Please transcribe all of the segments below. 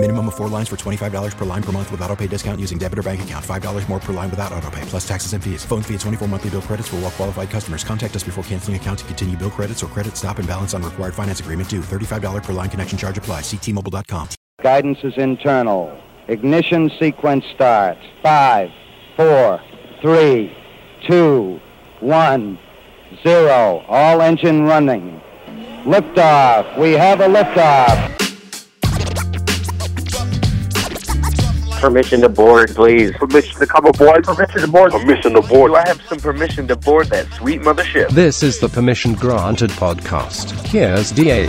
Minimum of 4 lines for $25 per line per month with auto-pay discount using debit or bank account. $5 more per line without auto-pay, plus taxes and fees. Phone fee at 24 monthly bill credits for well-qualified customers. Contact us before canceling account to continue bill credits or credit stop and balance on required finance agreement due. $35 per line connection charge applies. See T-Mobile.com. Guidance is internal. Ignition sequence starts. 5, 4, 3, 2, 1, 0. All engine running. Liftoff. We have a liftoff. Permission to board, please. Permission to come aboard. Permission to board. Permission to board. Do I have some permission to board that sweet mothership? This is the Permission Granted podcast. Here's DA.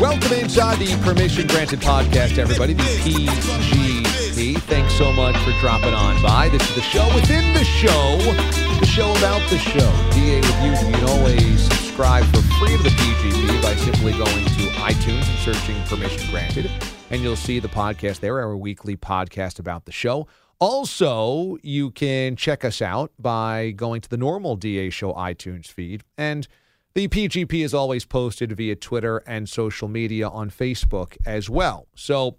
Welcome inside the Permission Granted podcast, everybody. The PGP. Thanks so much for dropping on by. This is the show within the show. The show about the show. DA with you can always subscribe for free to the PGP by simply going to iTunes and searching Permission Granted. And you'll see the podcast there, our weekly podcast about the show. Also, you can check us out by going to the normal DA Show iTunes feed. And the PGP is always posted via Twitter and social media on Facebook as well. So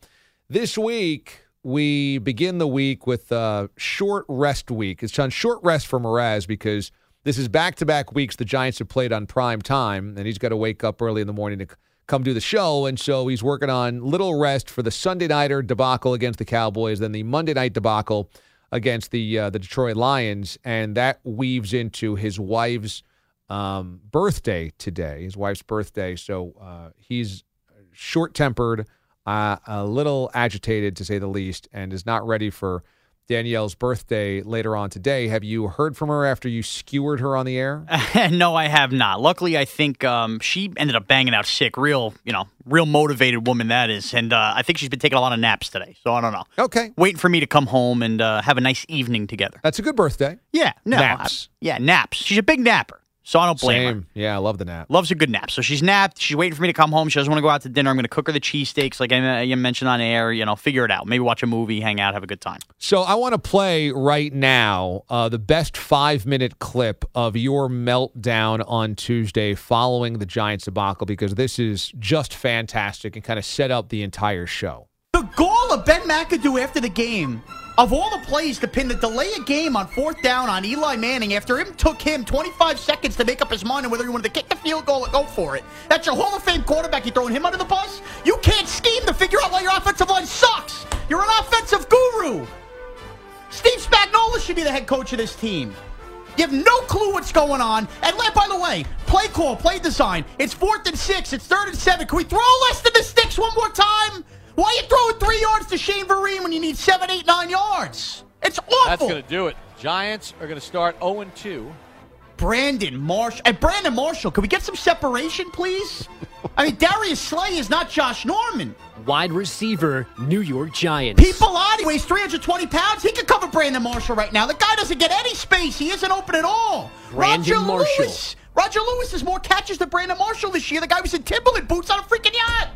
this week, we begin the week with a short rest week. It's on short rest for Mraz because this is back-to-back weeks the Giants have played on prime time, and he's got to wake up early in the morning to come do the show, and so he's working on little rest for the Sunday nighter debacle against the Cowboys, then the Monday night debacle against the Detroit Lions, and that weaves into his wife's birthday today, his wife's birthday. So he's short-tempered, a little agitated to say the least, and is not ready for Danielle's birthday later on today. Have you heard from her after you skewered her on the air? No, I have not. Luckily, I think she ended up banging out sick. Real motivated woman that is. And I think she's been taking a lot of naps today. So I don't know. Okay. Waiting for me to come home and have a nice evening together. That's a good birthday. Yeah. No, naps. Naps. She's a big napper. So I don't blame her. Yeah, I love the nap. Loves a good nap. So she's napped. She's waiting for me to come home. She doesn't want to go out to dinner. I'm going to cook her the cheesesteaks like I mentioned on air. Figure it out. Maybe watch a movie, hang out, have a good time. So I want to play right now the best 5-minute clip of your meltdown on Tuesday following the Giants debacle, because this is just fantastic and kind of set up the entire show. The goal of Ben McAdoo after the game, of all the plays, to pin the delay a game on fourth down on Eli Manning after it took him 25 seconds to make up his mind on whether he wanted to kick the field goal or go for it. That's your Hall of Fame quarterback. You're throwing him under the bus? You can't scheme to figure out why your offensive line sucks. You're an offensive guru. Steve Spagnuolo should be the head coach of this team. You have no clue what's going on. And by the way, play call, play design. It's 4th and 6. It's 3rd and 7. Can we throw less than the sticks one more time? Why are you throwing 3 yards to Shane Vereen when you need 7, 8, 9 yards? It's awful. That's going to do it. Giants are going to start 0-2. Brandon Marshall, can we get some separation, please? I mean, Darius Slay is not Josh Norman. Wide receiver, New York Giants. Pete Bellotti weighs 320 pounds. He could cover Brandon Marshall right now. The guy doesn't get any space. He isn't open at all. Roger Lewis has more catches than Brandon Marshall this year. The guy was in Timberland boots on a freaking yacht.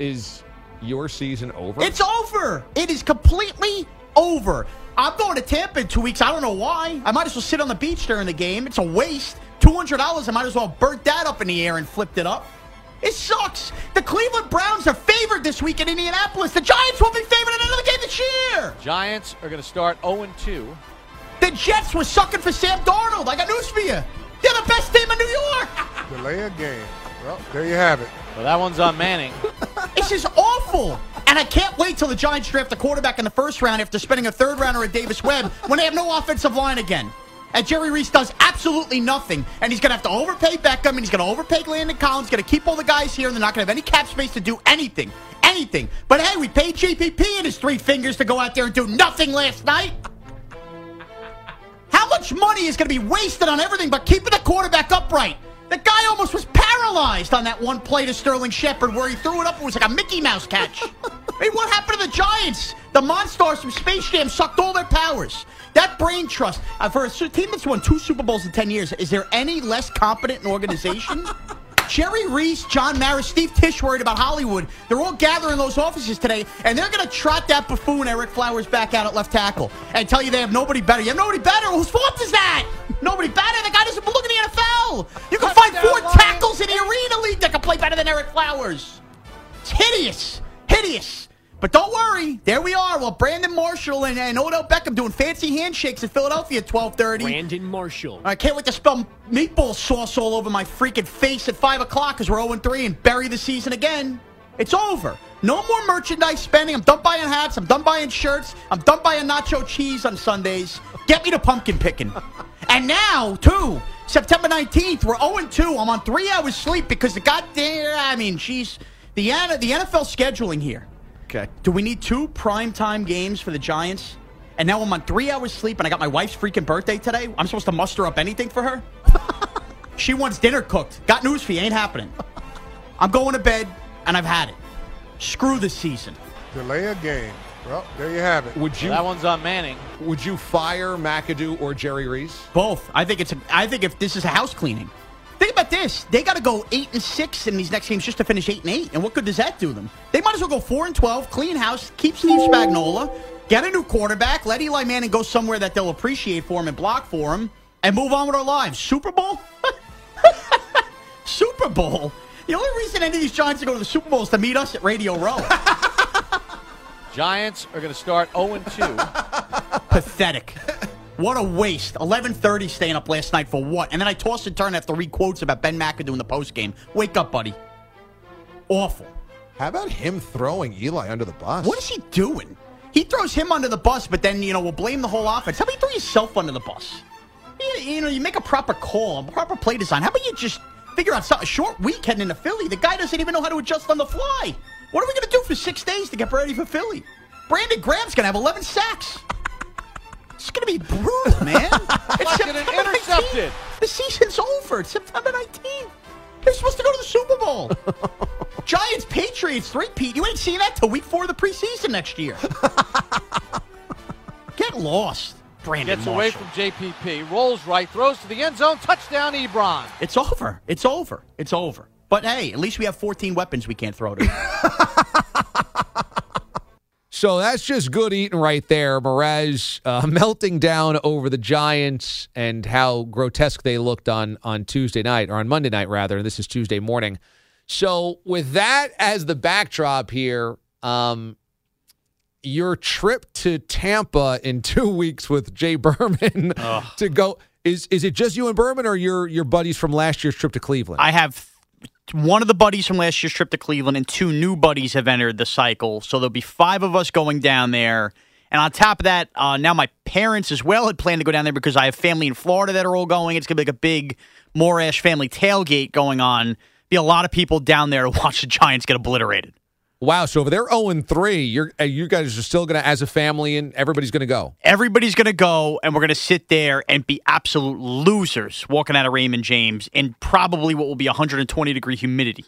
Is your season over? It's over. It is completely over. I'm going to Tampa in 2 weeks. I don't know why. I might as well sit on the beach during the game. It's a waste. $200, I might as well burnt that up in the air and flipped it up. It sucks. The Cleveland Browns are favored this week in Indianapolis. The Giants will be favored in another game this year. Giants are going to start 0-2. The Jets were sucking for Sam Darnold. I got news for you. They're the best team in New York. Delay a game. Well, there you have it. Well, that one's on Manning. This is awful. And I can't wait till the Giants draft a quarterback in the first round after spending a third rounder at Davis Webb when they have no offensive line again. And Jerry Reese does absolutely nothing. And he's going to have to overpay Beckham, and he's going to overpay Landon Collins, going to keep all the guys here, and they're not going to have any cap space to do anything. Anything. But hey, we paid JPP and his 3 fingers to go out there and do nothing last night. How much money is going to be wasted on everything but keeping the quarterback upright? The guy almost was paralyzed on that one play to Sterling Shepherd where he threw it up. It was like a Mickey Mouse catch. I mean, what happened to the Giants? The Monstars from Space Jam sucked all their powers. That brain trust. For a team that's won 2 Super Bowls in 10 years, is there any less competent an organization? Jerry Reese, John Mara, Steve Tisch worried about Hollywood. They're all gathering those offices today, and they're going to trot that buffoon Ereck Flowers back out at left tackle and tell you they have nobody better. You have nobody better? Whose fault is that? Nobody better? The guy doesn't look in the NFL. You can find four tackles in the Arena League that can play better than Ereck Flowers. It's hideous. Hideous. But don't worry, there we are. Well, Brandon Marshall and Odell Beckham doing fancy handshakes in Philadelphia at 12:30. Brandon Marshall. I can't wait to spell meatball sauce all over my freaking face at 5 o'clock because we're 0-3 and bury the season again. It's over. No more merchandise spending. I'm done buying hats. I'm done buying shirts. I'm done buying nacho cheese on Sundays. Get me to pumpkin picking. And now, too, September 19th, we're 0-2. I'm on 3 hours sleep because the goddamn, I mean, jeez, the NFL scheduling here. Okay. Do we need two primetime games for the Giants? And now I'm on 3 hours sleep, and I got my wife's freaking birthday today. I'm supposed to muster up anything for her? She wants dinner cooked. Got news for you. Ain't happening. I'm going to bed, and I've had it. Screw this season. Delay a game. Well, there you have it. Would you? Well, that one's on Manning. Would you fire McAdoo or Jerry Reese? Both. I think if this is a house cleaning. Think about this. They got to go 8-6 in these next games just to finish 8-8. And what good does that do them? They might as well go 4-12, clean house, keep Steve Spagnuolo, get a new quarterback, let Eli Manning go somewhere that they'll appreciate for him and block for him, and move on with our lives. Super Bowl? Super Bowl? The only reason any of these Giants are going to the Super Bowl is to meet us at Radio Row. Giants are going to start 0-2. Pathetic. What a waste. 11:30 staying up last night for what? And then I tossed and turned after read quotes about Ben McAdoo in the postgame. Wake up, buddy. Awful. How about him throwing Eli under the bus? What is he doing? He throws him under the bus, but then, you know, we'll blame the whole offense. How about you throw yourself under the bus? You know, you make a proper call, a proper play design. How about you just figure out something? A short weekend in Philly. The guy doesn't even know how to adjust on the fly. What are we going to do for 6 days to get ready for Philly? Brandon Graham's going to have 11 sacks. It's going to be brutal, man. It's getting intercepted. 19th. The season's over. It's September 19th. They're supposed to go to the Super Bowl. Giants, Patriots, three-peat. You ain't seeing that till week 4 of the preseason next year. Get lost, Brandon Marshall. Gets away from JPP, rolls right, throws to the end zone, touchdown, Ebron. It's over. It's over. It's over. But, hey, at least we have 14 weapons we can't throw to. So that's just good eating right there. Merez melting down over the Giants and how grotesque they looked on Tuesday night, or on Monday night, rather. And this is Tuesday morning. So with that as the backdrop here, your trip to Tampa in 2 weeks with Jay Berman to go. Is it just you and Berman, or your buddies from last year's trip to Cleveland? I have one of the buddies from last year's trip to Cleveland and two new buddies have entered the cycle. So there'll be 5 of us going down there. And on top of that, now my parents as well had planned to go down there because I have family in Florida that are all going. It's going to be like a big Morash family tailgate going on. Be a lot of people down there to watch the Giants get obliterated. Wow, so if they're 0-3, you guys are still going to, as a family, and everybody's going to go. Everybody's going to go, and we're going to sit there and be absolute losers walking out of Raymond James in probably what will be 120-degree humidity.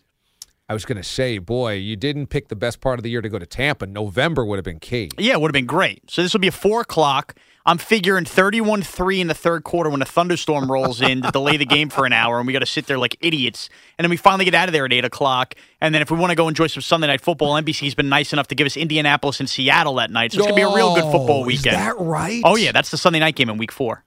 I was going to say, boy, you didn't pick the best part of the year to go to Tampa. November would have been key. Yeah, it would have been great. So this will be a 4 o'clock. I'm figuring 31-3 in the third quarter when a thunderstorm rolls in to delay the game for an hour, and we got to sit there like idiots. And then we finally get out of there at 8 o'clock, and then if we want to go enjoy some Sunday Night Football, NBC's been nice enough to give us Indianapolis and Seattle that night, so it's going to be a real good football weekend. Is that right? Oh, yeah, that's the Sunday night game in week 4.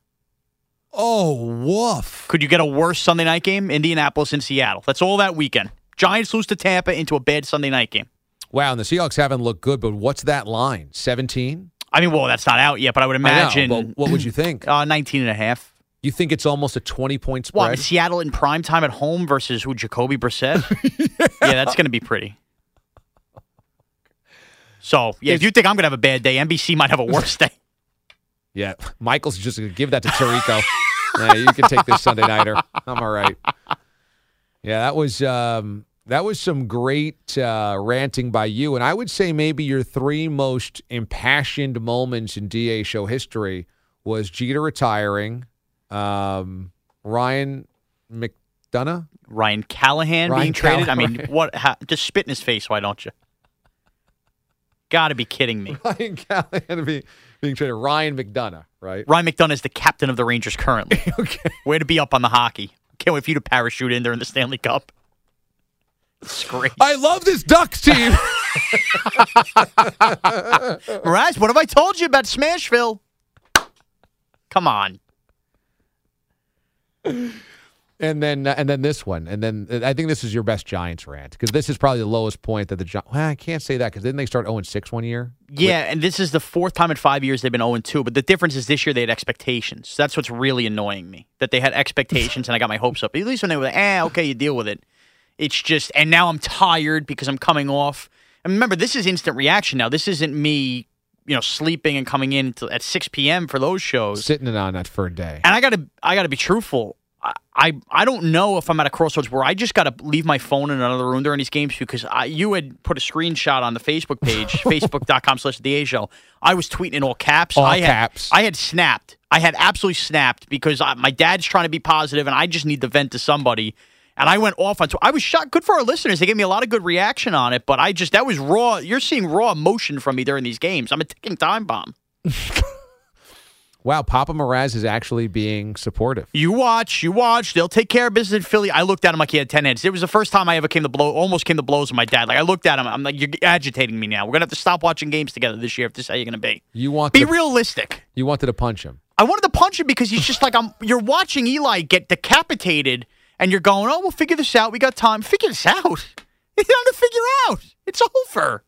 Oh, woof. Could you get a worse Sunday night game? Indianapolis and Seattle. That's all that weekend. Giants lose to Tampa into a bad Sunday night game. Wow, and the Seahawks haven't looked good, but what's that line? 17? I mean, well, that's not out yet, but I would imagine. I know, but what would you think? 19.5. You think it's almost a 20-point spread? Well, I mean, Seattle in primetime at home versus who? Jacoby Brissett? Yeah, that's going to be pretty. So, yeah, if you think I'm going to have a bad day, NBC might have a worse day. Yeah, Michael's just going to give that to Tirico. Yeah, you can take this Sunday nighter. I'm all right. Yeah, that was some great ranting by you, and I would say maybe your 3 most impassioned moments in DA show history was Jeter retiring, Ryan McDonough, Ryan Callahan being traded. I mean, what? How, just spit in his face, why don't you? Got to be kidding me. Ryan Callahan being traded. Ryan McDonough, right? Ryan McDonough is the captain of the Rangers currently. Okay, way to be up on the hockey. Can't wait for you to parachute in there in the Stanley Cup. Screams. I love this Ducks team. Mirage, what have I told you about Smashville? Come on. And then this one. And then I think this is your best Giants rant, because this is probably the lowest point that the Giants... Well, I can't say that, because didn't they start 0-6 one year? Yeah, and this is the fourth time in 5 years they've been 0-2, but the difference is this year they had expectations. That's what's really annoying me, that they had expectations and I got my hopes up. At least when they were like, okay, you deal with it. It's just... And now I'm tired because I'm coming off... And remember, this is instant reaction now. This isn't me... You know, sleeping and coming in at 6 p.m. for those shows. Sitting it on that for a day. And I gotta be truthful. I don't know if I'm at a crossroads where I just gotta leave my phone in another room during these games, because you had put a screenshot on the Facebook page, facebook.com/theashow. I was tweeting in all caps. I had snapped. I had absolutely snapped, because my dad's trying to be positive, and I just need to vent to somebody. And I went off on Twitter. I was shocked. Good for our listeners. They gave me a lot of good reaction on it, but that was raw. You're seeing raw emotion from me during these games. I'm a ticking time bomb. Wow, Papa Mraz is actually being supportive. You watch. They'll take care of business in Philly. I looked at him like he had 10 heads. It was the first time I ever almost came to blows with my dad. Like, I looked at him. I'm like, you're agitating me now. We're going to have to stop watching games together this year if this is how you're going to be. Be realistic. You wanted to punch him. I wanted to punch him, because he's just like, you're watching Eli get decapitated. And you're going, we'll figure this out. We got time. Figure this out. It's not to figure out. It's over.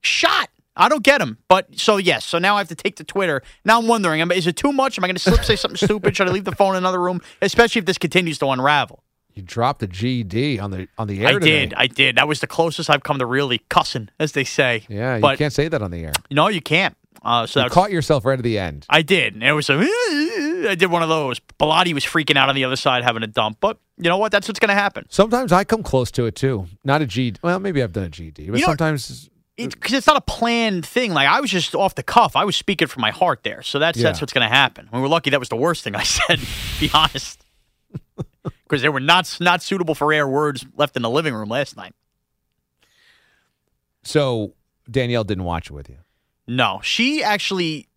Shot. I don't get him. But so, yes. So now I have to take to Twitter. Now I'm wondering, is it too much? Am I going to say something stupid? Should I leave the phone in another room? Especially if this continues to unravel. You dropped a GD on the air today. I did. That was the closest I've come to really cussing, as they say. Yeah, but you can't say that on the air. No, you can't. You caught yourself right at the end. I did. And it was I did one of those. Bilotti was freaking out on the other side having a dump. But you know what? That's what's going to happen. Sometimes I come close to it, too. Not a GD. Well, maybe I've done a GD. But sometimes... Because it's not a planned thing. Like, I was just off the cuff. I was speaking from my heart there. So that's what's going to happen. We were lucky that was the worst thing I said, to be honest. Because they were not suitable for air words left in the living room last night. So Danielle didn't watch it with you? No. She actually...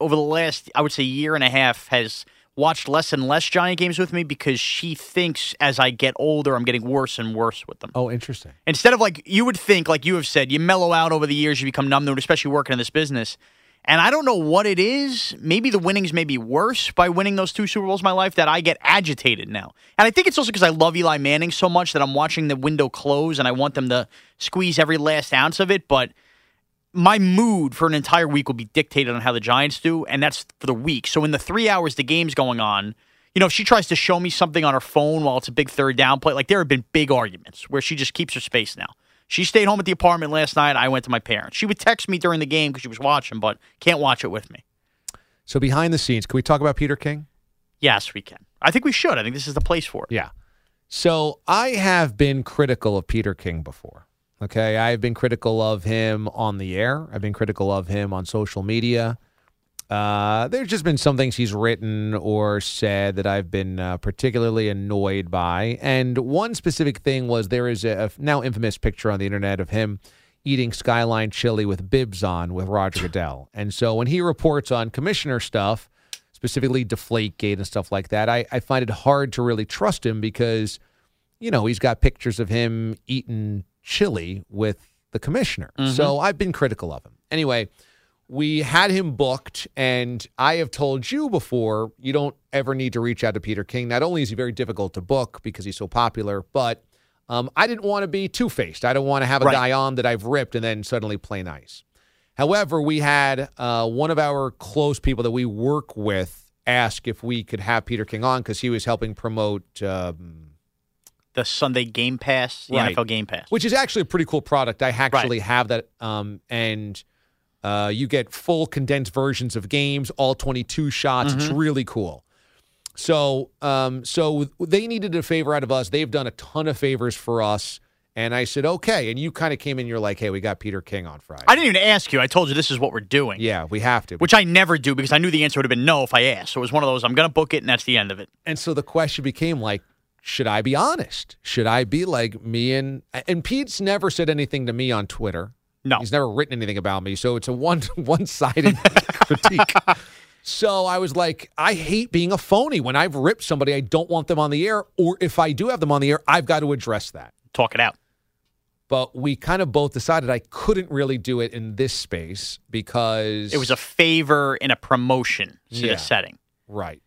over the last, I would say, year and a half, has watched less and less Giant games with me, because she thinks as I get older, I'm getting worse and worse with them. Oh, interesting. Instead of, like, you would think, like you have said, you mellow out over the years, you become numb to it, especially working in this business. And I don't know what it is. Maybe the winnings may be worse by winning those 2 Super Bowls in my life, that I get agitated now. And I think it's also because I love Eli Manning so much that I'm watching the window close and I want them to squeeze every last ounce of it, but... my mood for an entire week will be dictated on how the Giants do, and that's for the week. So in the 3 hours the game's going on, you know, if she tries to show me something on her phone while it's a big third down play, like there have been big arguments where she just keeps her space now. She stayed home at the apartment last night. I went to my parents. She would text me during the game because she was watching, but can't watch it with me. So behind the scenes, can we talk about Peter King? Yes, we can. I think we should. I think this is the place for it. Yeah. So I have been critical of Peter King before. Okay, I've been critical of him on the air. I've been critical of him on social media. There's just been some things he's written or said that I've been particularly annoyed by. And one specific thing was there is a now infamous picture on the internet of him eating Skyline chili with bibs on with Roger Goodell. And so when he reports on commissioner stuff, specifically Deflategate and stuff like that, I find it hard to really trust him because, you know, he's got pictures of him eating chili with the commissioner. Mm-hmm. So I've been critical of him. Anyway, we had him booked, and I have told you before, you don't ever need to reach out to Peter King. Not only is he very difficult to book because he's so popular, but I didn't want to be two-faced. I don't want to have a guy on that I've ripped and then suddenly play nice. However, we had one of our close people that we work with ask if we could have Peter King on because he was helping promote... the Sunday Game Pass, NFL Game Pass. Which is actually a pretty cool product. I actually have that. And you get full condensed versions of games, all 22 shots. Mm-hmm. It's really cool. So they needed a favor out of us. They've done a ton of favors for us. And I said, okay. And you kind of came in, you're like, hey, we got Peter King on Friday. I didn't even ask you. I told you this is what we're doing. Yeah, we have to. Which I never do because I knew the answer would have been no if I asked. So it was one of those, I'm going to book it and that's the end of it. And so the question became like, should I be honest? Should I be like me and Pete's never said anything to me on Twitter. No. He's never written anything about me, so it's a one-sided critique. So I was like, I hate being a phony. When I've ripped somebody, I don't want them on the air, or if I do have them on the air, I've got to address that. Talk it out. But we kind of both decided I couldn't really do it in this space because... It was a favor and a promotion to the setting. Right.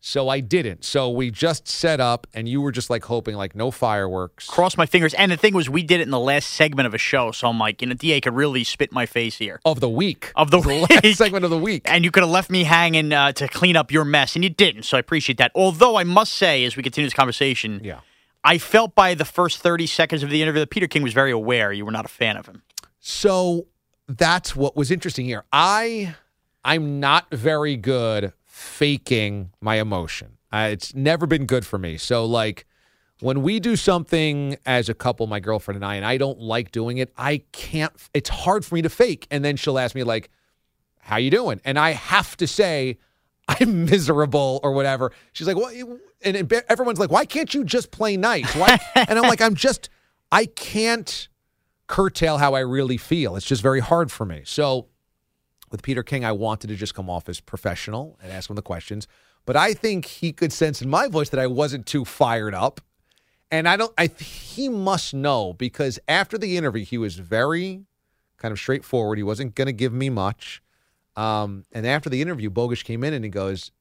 So I didn't. So we just set up, and you were just, like, hoping, like, no fireworks. Cross my fingers. And the thing was, we did it in the last segment of a show, so I'm like, you know, DA could really spit my face here. Of the week. Of the week. The last segment of the week. And you could have left me hanging to clean up your mess, and you didn't, so I appreciate that. Although I must say, as we continue this conversation... Yeah. I felt by the first 30 seconds of the interview that Peter King was very aware you were not a fan of him. So that's what was interesting here. I'm not very good faking my emotion. It's never been good for me. So, like, when we do something as a couple, my girlfriend and I don't like doing it, I can't – it's hard for me to fake. And then she'll ask me, like, how you doing? And I have to say – I'm miserable or whatever. She's like, well, and everyone's like, why can't you just play nice? Why? And I'm like, I can't curtail how I really feel. It's just very hard for me. So with Peter King, I wanted to just come off as professional and ask him the questions. But I think he could sense in my voice that I wasn't too fired up. And he must know, because after the interview, he was very kind of straightforward. He wasn't going to give me much. And after the interview, Bogusch came in and he goes,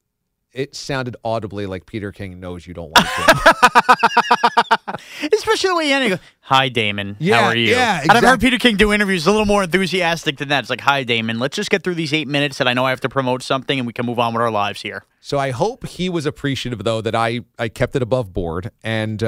it sounded audibly like Peter King knows you don't like him. Especially the way he goes, hi, Damon. Yeah, how are you? Yeah, exactly. And I've heard Peter King do interviews a little more enthusiastic than that. It's like, hi, Damon. Let's just get through these 8 minutes that I know I have to promote something and we can move on with our lives here. So I hope he was appreciative, though, that I kept it above board. And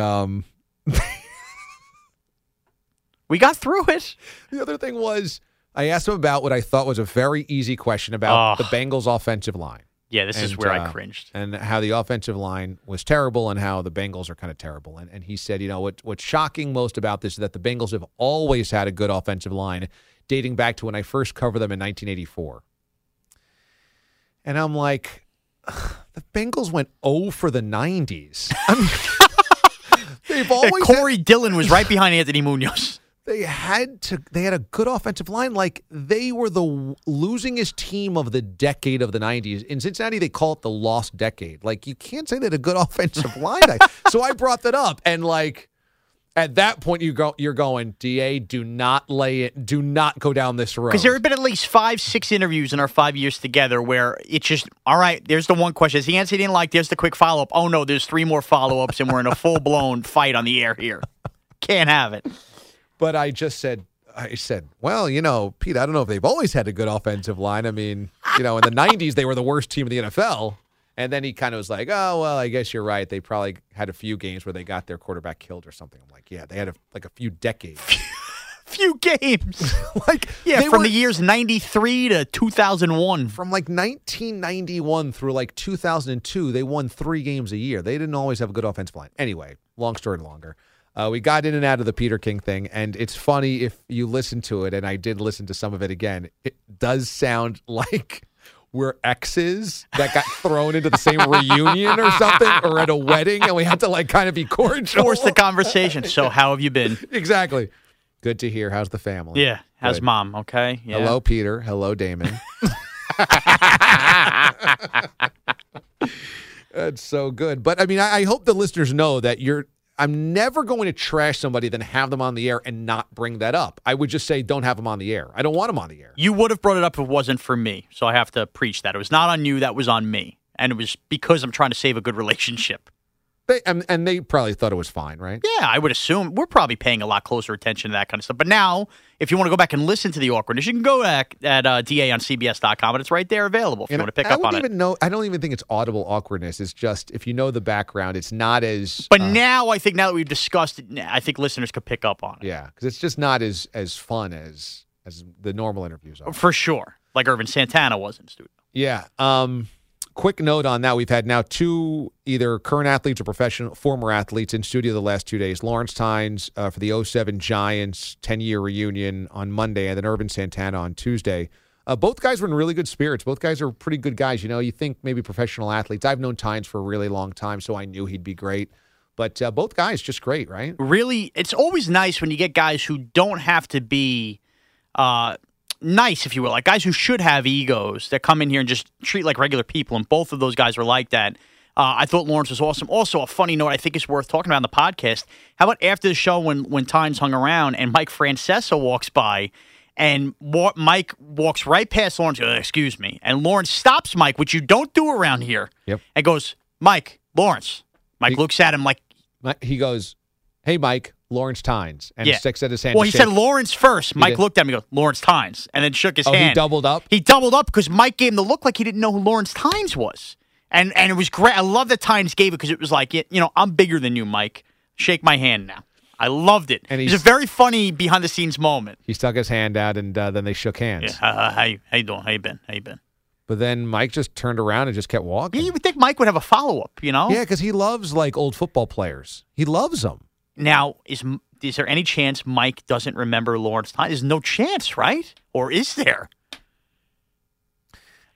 we got through it. The other thing was, I asked him about what I thought was a very easy question about the Bengals' offensive line. Yeah, this is where I cringed. And how the offensive line was terrible and how the Bengals are kind of terrible. And he said, you know, what's shocking most about this is that the Bengals have always had a good offensive line dating back to when I first covered them in 1984. And I'm like, the Bengals went 0 for the 90s. I mean, they've always Corey Dillon was right behind Anthony Munoz. They had a good offensive line. Like, they were the losingest team of the decade of the 90s. In Cincinnati, they call it the lost decade. Like, you can't say they had a good offensive line. So I brought that up. And, like, at that point, you're going, DA, do not lay it. Do not go down this road. Because there have been at least 5-6 interviews in our 5 years together where it's just, all right, there's the one question. Is the answer you didn't like? There's the quick follow-up. Oh, no, there's 3 more follow-ups, and we're in a full-blown fight on the air here. Can't have it. But I just said, well, you know, Pete, I don't know if they've always had a good offensive line. I mean, you know, in the 90s, they were the worst team in the NFL. And then he kind of was like, oh, well, I guess you're right. They probably had a few games where they got their quarterback killed or something. I'm like, yeah, they had a few decades. Few games. Like, yeah, from the years 93 to 2001. From like 1991 through like 2002, they won 3 games a year. They didn't always have a good offensive line. Anyway, long story longer. We got in and out of the Peter King thing, and it's funny if you listen to it, and I did listen to some of it again, it does sound like we're exes that got thrown into the same reunion or something, or at a wedding, and we had to, like, kind of be cordial. Force the conversation. So how have you been? Exactly. Good to hear. How's the family? Yeah. How's mom? Okay. Yeah. Hello, Peter. Hello, Damon. That's so good. But, I mean, I hope the listeners know that I'm never going to trash somebody then have them on the air and not bring that up. I would just say don't have them on the air. I don't want them on the air. You would have brought it up if it wasn't for me, so I have to preach that. It was not on you. That was on me, and it was because I'm trying to save a good relationship. And they probably thought it was fine, right? Yeah, I would assume. We're probably paying a lot closer attention to that kind of stuff. But now, if you want to go back and listen to the awkwardness, you can go back at DA on CBS.com, and it's right there available if you want to pick up on it. I don't even think it's audible awkwardness. It's just, if you know the background, it's not as... But now that we've discussed it, I think listeners could pick up on it. Yeah, because it's just not as fun as the normal interviews are. For sure. Like Irvin Santana was in studio. Yeah, quick note on that. We've had now 2 either current athletes or former athletes in studio the last 2 days. Lawrence Tynes for the 07 Giants 10-year reunion on Monday, and then Irvin Santana on Tuesday. Both guys were in really good spirits. Both guys are pretty good guys. You know, you think maybe professional athletes. I've known Tynes for a really long time, so I knew he'd be great. But both guys just great, right? Really, it's always nice when you get guys who don't have to be nice, if you will, like guys who should have egos that come in here and just treat like regular people, and both of those guys were like that. I thought Lawrence was awesome. Also, a funny note I think is worth talking about on the podcast. How about after the show when Tynes hung around and Mike Francesa walks by, and Mike walks right past Lawrence, excuse me, and Lawrence stops Mike, which you don't do around here, and goes, Mike, Lawrence. Mike looks at him like... He goes, hey, Mike, Lawrence Tynes, and sticks at his hand. Well, he said Lawrence first. Mike looked at him and goes, Lawrence Tynes, and then shook his hand. He doubled up? He doubled up because Mike gave him the look like he didn't know who Lawrence Tynes was. And it was great. I love that Tynes gave it because it was like, you know, I'm bigger than you, Mike. Shake my hand now. I loved it. And it was a very funny behind-the-scenes moment. He stuck his hand out, and then they shook hands. Yeah. How you doing? How you been? But then Mike just turned around and just kept walking. Yeah, you would think Mike would have a follow-up, you know? Yeah, because he loves, like, old football players. He loves them. Now, is there any chance Mike doesn't remember Lawrence Tynes? There's no chance, right? Or is there?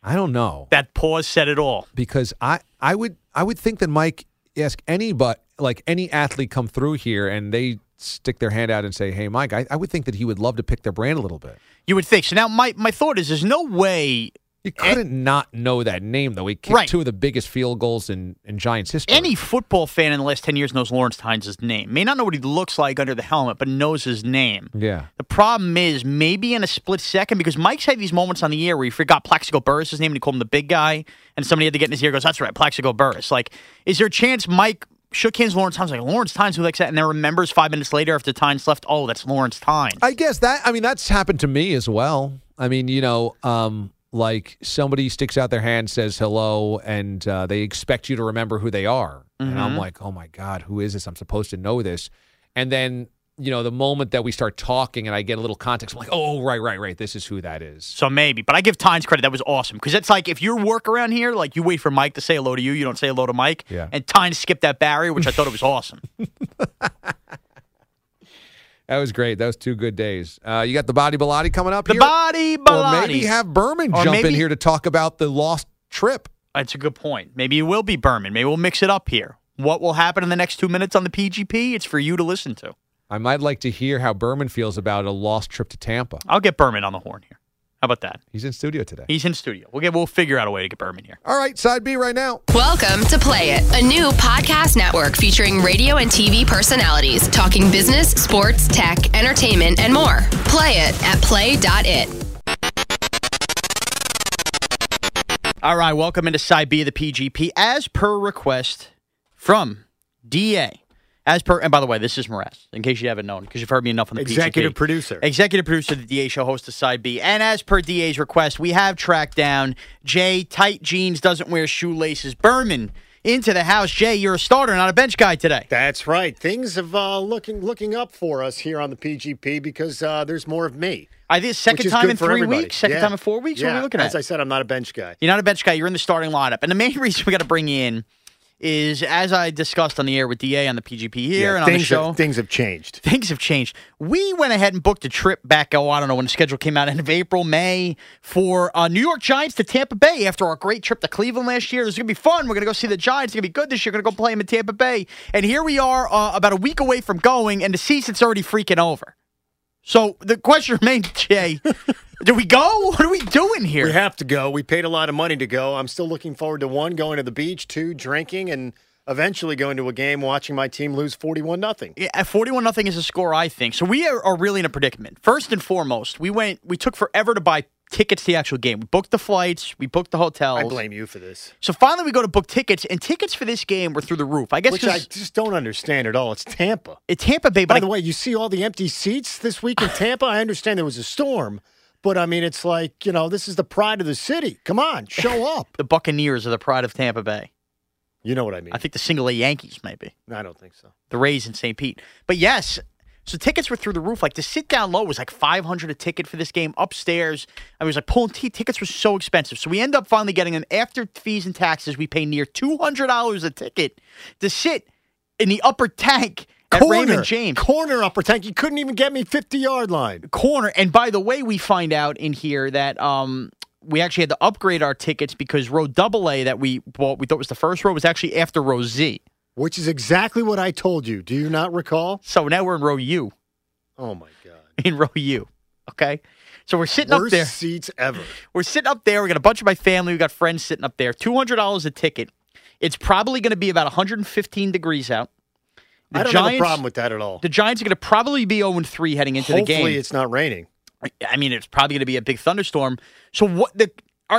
I don't know. That pause said it all. Because I would think that Mike asked anybody, like any athlete come through here and they stick their hand out and say, hey, Mike, I would think that he would love to pick their brain a little bit. You would think. So now my thought is there's no way. You couldn't not know that name, though. He kicked two of the biggest field goals in Giants history. Any football fan in the last 10 years knows Lawrence Tynes' name. May not know what he looks like under the helmet, but knows his name. Yeah. The problem is maybe in a split second, because Mike's had these moments on the air where he forgot Plaxico Burris' name and he called him the big guy, and somebody had to get in his ear and goes, that's right, Plaxico Burris. Like, is there a chance Mike shook hands with Lawrence Tynes, like, Lawrence Tynes, who likes that, and then remembers 5 minutes later after Tynes left, oh, that's Lawrence Tynes. I guess that, I mean, that's happened to me as well. I mean, you know, like somebody sticks out their hand, says hello, and they expect you to remember who they are. Mm-hmm. And I'm like, oh, my God, who is this? I'm supposed to know this. And then, you know, the moment that we start talking and I get a little context, I'm like, oh, right, this is who that is. So maybe. But I give Tynes credit. That was awesome. Because it's like if you work around here, like you wait for Mike to say hello to you. You don't say hello to Mike. Yeah. And Tynes skipped that barrier, which I thought it was awesome. That was great. That was two good days. You got the Body Bilotti coming up here? The Body Bilotti. Or maybe have Berman jump in here to talk about the lost trip. That's a good point. Maybe it will be Berman. Maybe we'll mix it up here. What will happen in the next 2 minutes on the PGP? It's for you to listen to. I might like to hear how Berman feels about a lost trip to Tampa. I'll get Berman on the horn here. How about that? He's in studio today. We'll figure out a way to get Berman here. All right, side B right now. Welcome to Play It, a new podcast network featuring radio and TV personalities talking business, sports, tech, entertainment, and more. Play it at play.it. All right, welcome into side B of the PGP. As per request from DA. And by the way, this is Mraz, in case you haven't known, because you've heard me enough on the Executive PGP. Producer. Executive producer of the DA show, host of Side B. And as per DA's request, we have tracked down Jay, tight jeans, doesn't wear shoelaces, Berman, into the house. Jay, you're a starter, not a bench guy today. That's right. Things have looking up for us here on the PGP because there's more of me. I think second time in 3 weeks, second time in 4 weeks. What are we looking at? As I said, I'm not a bench guy. You're not a bench guy. You're in the starting lineup. And the main reason we got to bring you in is, as I discussed on the air with DA on the PGP here and on the show. Things have changed. We went ahead and booked a trip back, I don't know, when the schedule came out, end of April, May, for New York Giants to Tampa Bay after our great trip to Cleveland last year. This is going to be fun. We're going to go see the Giants. It's going to be good this year. We're going to go play them in Tampa Bay. And here we are about a week away from going, and the season's already freaking over. So the question remains, Jay, do we go? What are we doing here? We have to go. We paid a lot of money to go. I'm still looking forward to, one, going to the beach, two, drinking, and eventually going to a game, watching my team lose 41-0. Yeah, 41-0 is a score, I think. So we are really in a predicament. First and foremost, we took forever to buy tickets to the actual game. We booked the flights. We booked the hotels. I blame you for this. So finally we go to book tickets, and tickets for this game were through the roof. I guess I just don't understand at all. It's Tampa. It's Tampa Bay. But By the way, you see all the empty seats this week in Tampa? I understand there was a storm, but, I mean, it's like, you know, this is the pride of the city. Come on, show up. The Buccaneers are the pride of Tampa Bay. You know what I mean. I think the single-A Yankees, maybe. I don't think so. The Rays in St. Pete. But, yes. So tickets were through the roof. Like, to sit down low was like $500 a ticket for this game upstairs. I was like pulling teeth. Tickets were so expensive. So we end up finally getting them. After fees and taxes, we pay near $200 a ticket to sit in the upper tank at Raymond James. Corner upper tank. You couldn't even get me 50-yard line. Corner. And by the way, we find out in here that we actually had to upgrade our tickets because row AA that we bought, we thought was the first row, was actually after row Z. Which is exactly what I told you. Do you not recall? So now we're in row U. Oh, my God. In row U. Okay? So we're sitting up there. Worst seats ever. We're sitting up there. We got a bunch of my family. We got friends sitting up there. $200 a ticket. It's probably going to be about 115 degrees out. I don't have a problem with that at all. The Giants are going to probably be 0-3 heading into the game. Hopefully it's not raining. I mean, it's probably going to be a big thunderstorm. So what the...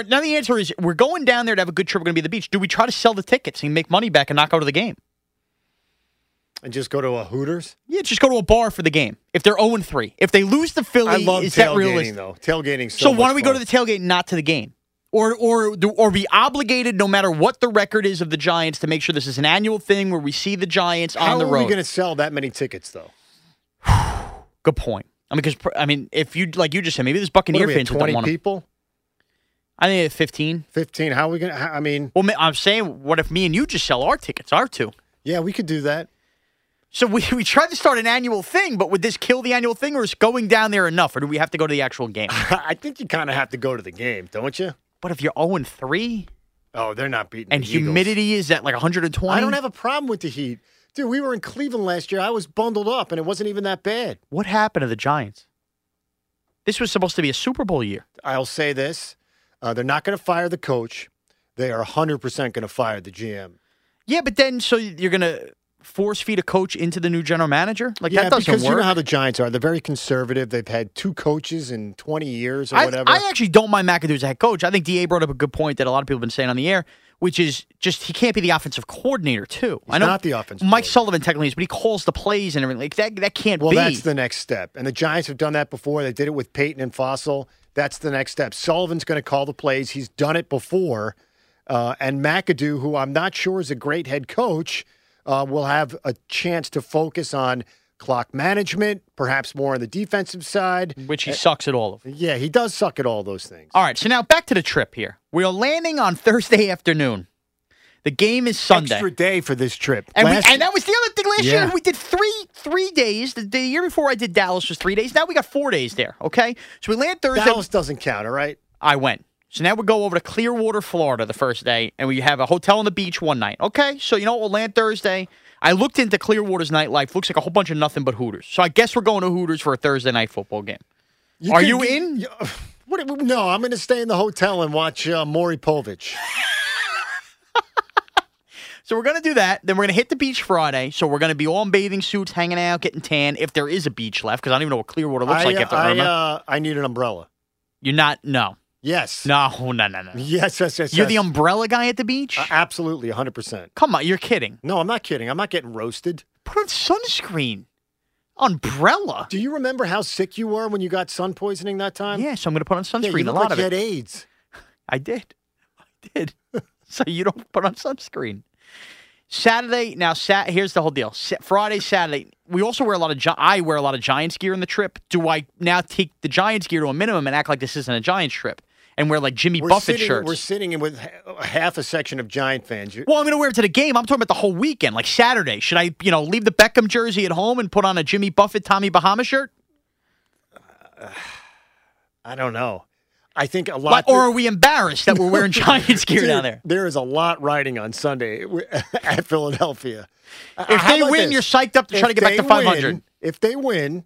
Now the answer is, we're going down there to have a good trip. We're going to be at the beach. Do we try to sell the tickets and make money back and not go to the game? And just go to a Hooters? Yeah, just go to a bar for the game. If they're 0-3. If they lose the Philly, is that realistic? I love tailgating, though. Tailgating's so much fun. So why don't we go to the tailgate and not to the game? Or be obligated, no matter what the record is of the Giants, to make sure this is an annual thing where we see the Giants on the road. How are we going to sell that many tickets, though? Good point. I mean, if you, like you just said, maybe there's Buccaneer fans that don't want 20 people? I think it's 15. 15. How are we going to, I mean. Well, I'm saying, what if me and you just sell our tickets, our two? Yeah, we could do that. So we tried to start an annual thing, but would this kill the annual thing, or is going down there enough, or do we have to go to the actual game? I think you kind of have to go to the game, don't you? But if you're 0-3. Oh, they're not beating the Eagles. And humidity is at like 120. I don't have a problem with the heat. Dude, we were in Cleveland last year. I was bundled up, and it wasn't even that bad. What happened to the Giants? This was supposed to be a Super Bowl year. I'll say this. They're not going to fire the coach. They are 100% going to fire the GM. Yeah, but then, so you're going to force feed a coach into the new general manager? Like, yeah, that doesn't work. Because you know how the Giants are. They're very conservative. They've had two coaches in 20 years or whatever. I actually don't mind McAdoo as a head coach. I think DA brought up a good point that a lot of people have been saying on the air, which is just he can't be the offensive coordinator, too. He's not the offensive Mike Sullivan technically is, but he calls the plays and everything. Like, that can't be. Well, that's the next step. And the Giants have done that before. They did it with Peyton and Fossil. That's the next step. Sullivan's going to call the plays. He's done it before. And McAdoo, who I'm not sure is a great head coach, will have a chance to focus on clock management, perhaps more on the defensive side. Which he sucks at all of. Yeah, he does suck at all those things. All right, so now back to the trip here. We are landing on Thursday afternoon. The game is Sunday. Extra day for this trip. And that was the other thing last year. We did three days. The year before I did Dallas was 3 days. Now we got 4 days there, okay? So we land Thursday. Dallas doesn't count, all right? I went. So now we go over to Clearwater, Florida the first day, and we have a hotel on the beach one night. Okay, so you know what? We'll land Thursday. I looked into Clearwater's nightlife. Looks like a whole bunch of nothing but Hooters. So I guess we're going to Hooters for a Thursday night football game. Are you in? No, I'm going to stay in the hotel and watch Maury Povich. So we're going to do that. Then we're going to hit the beach Friday. So we're going to be all in bathing suits, hanging out, getting tan, if there is a beach left, because I don't even know what Clearwater looks like after Irma. I need an umbrella. You're not? No. Yes. No. Yes. You're the umbrella guy at the beach? Absolutely, 100%. Come on, you're kidding. No, I'm not kidding. I'm not getting roasted. Put on sunscreen. Umbrella. Do you remember how sick you were when you got sun poisoning that time? Yeah, so I'm going to put on sunscreen. Yeah, you had AIDS. I did. So you don't put on sunscreen. Saturday, now here's the whole deal. Friday, Saturday, we also wear a lot of I wear a lot of Giants gear in the trip. Do I now take the Giants gear to a minimum and act like this isn't a Giants trip and wear like Jimmy Buffett shirts? We're sitting in with half a section of Giant fans. Well, I'm going to wear it to the game. I'm talking about the whole weekend, like Saturday. Should I, leave the Beckham jersey at home and put on a Jimmy Buffett, Tommy Bahama shirt? I don't know. I think a lot... Or are we embarrassed that we're wearing Giants gear down there? There is a lot riding on Sunday at Philadelphia. If they win, you're psyched up to try to get back to 500. If they win,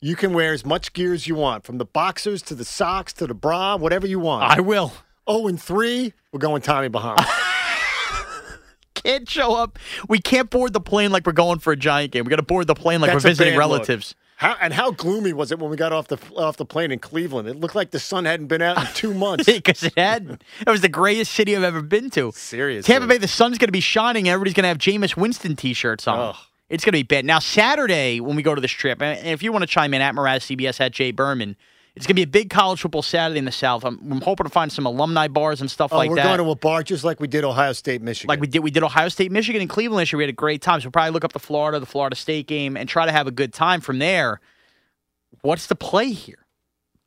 you can wear as much gear as you want, from the boxers to the socks to the bra, whatever you want. I will. 0-3, we're going Tommy Bahama. Can't show up. We can't board the plane like we're going for a Giant game. We got to board the plane like we're visiting relatives. Look. How gloomy was it when we got off the plane in Cleveland? It looked like the sun hadn't been out in 2 months. Because it hadn't. That was the grayest city I've ever been to. Seriously. Tampa Bay, the sun's going to be shining, and everybody's going to have Jameis Winston T-shirts on. Ugh. It's going to be bad. Now, Saturday, when we go to this trip, and if you want to chime in, at Moraz CBS, at Jay Berman, it's going to be a big college football Saturday in the South. I'm hoping to find some alumni bars and stuff like that. We're going to a bar just like we did Ohio State, Michigan. Like we did Ohio State, Michigan, and Cleveland last year. We had a great time. So we'll probably look up the Florida State game, and try to have a good time from there. What's the play here?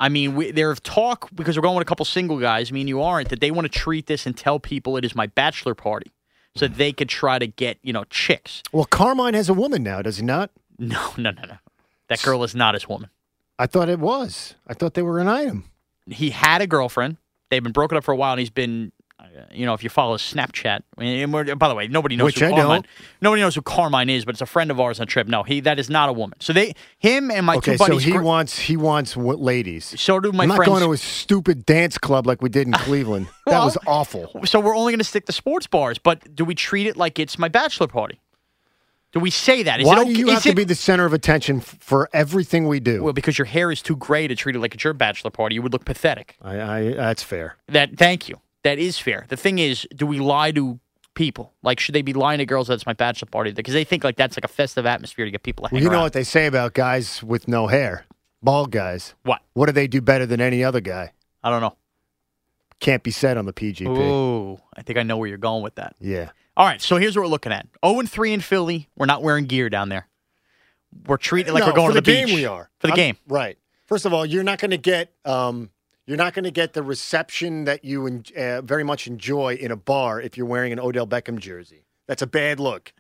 I mean, there's talk, because we're going with a couple single guys, me and you aren't, that they want to treat this and tell people it is my bachelor party so that they could try to get, chicks. Well, Carmine has a woman now, does he not? No. That girl is not his woman. I thought it was. I thought they were an item. He had a girlfriend. They've been broken up for a while, and he's been you know, if you follow Snapchat, and by the way, nobody knows Nobody knows who Carmine is, but it's a friend of ours on a trip. No, that is not a woman. So they, him and my two buddies. Okay, so he wants ladies. So do my friends. I'm not going to a stupid dance club like we did in Cleveland. Well, that was awful. So we're only going to stick to sports bars, but do we treat it like it's my bachelor party? Do we say that? Is Why it okay? do you is have it... to be the center of attention for everything we do? Well, because your hair is too gray to treat it like it's your bachelor party. You would look pathetic. That's fair. Thank you. That is fair. The thing is, do we lie to people? Like, should they be lying to girls that it's my bachelor party? Because they think like that's like a festive atmosphere to get people to hang around. You know what they say about guys with no hair? Bald guys. What? What do they do better than any other guy? I don't know. Can't be said on the PGP. Ooh, I think I know where you're going with that. Yeah. All right, so here's what we're looking at. 0-3 in Philly. We're not wearing gear down there. We're treating it like we're going to the beach. For the game we are. For the game. Right. First of all, you're not going to get the reception that you very much enjoy in a bar if you're wearing an Odell Beckham jersey. That's a bad look.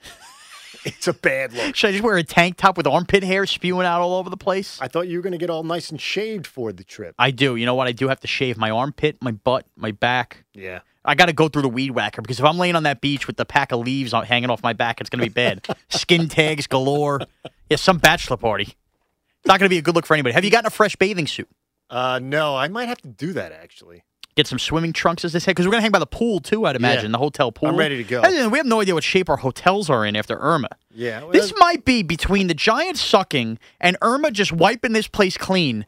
It's a bad look. Should I just wear a tank top with armpit hair spewing out all over the place? I thought you were going to get all nice and shaved for the trip. I do. You know what? I do have to shave my armpit, my butt, my back. Yeah. I got to go through the weed whacker because if I'm laying on that beach with the pack of leaves hanging off my back, it's going to be bad. Skin tags galore. Yeah, some bachelor party. It's not going to be a good look for anybody. Have you gotten a fresh bathing suit? No, I might have to do that, actually. Get some swimming trunks, as they say, because we're going to hang by the pool, too, I'd imagine, the hotel pool. I'm ready to go. And we have no idea what shape our hotels are in after Irma. Yeah. Well, this might be between the Giants sucking and Irma just wiping this place clean.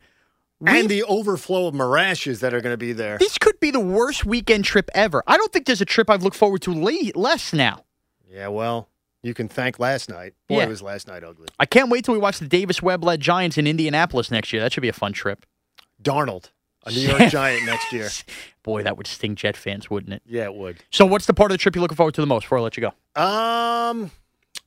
And the overflow of morashes that are going to be there. This could be the worst weekend trip ever. I don't think there's a trip I've looked forward to less now. Yeah, well, you can thank last night. Boy, It was last night ugly. I can't wait till we watch the Davis Webb-led Giants in Indianapolis next year. That should be a fun trip. Darnold, a New York Giant next year. Boy, that would sting Jet fans, wouldn't it? Yeah, it would. So what's the part of the trip you're looking forward to the most before I let you go?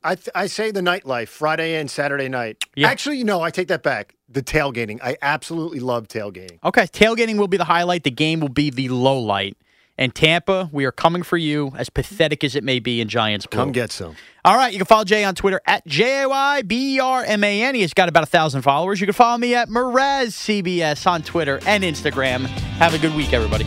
I say the nightlife, Friday and Saturday night. Yeah. Actually, no, I take that back. The tailgating. I absolutely love tailgating. Okay, tailgating will be the highlight. The game will be the low light. And Tampa, we are coming for you, as pathetic as it may be in Giants blue. Come get some. All right, you can follow Jay on Twitter at JayBerman. He's got about 1,000 followers. You can follow me at MerezCBS on Twitter and Instagram. Have a good week, everybody.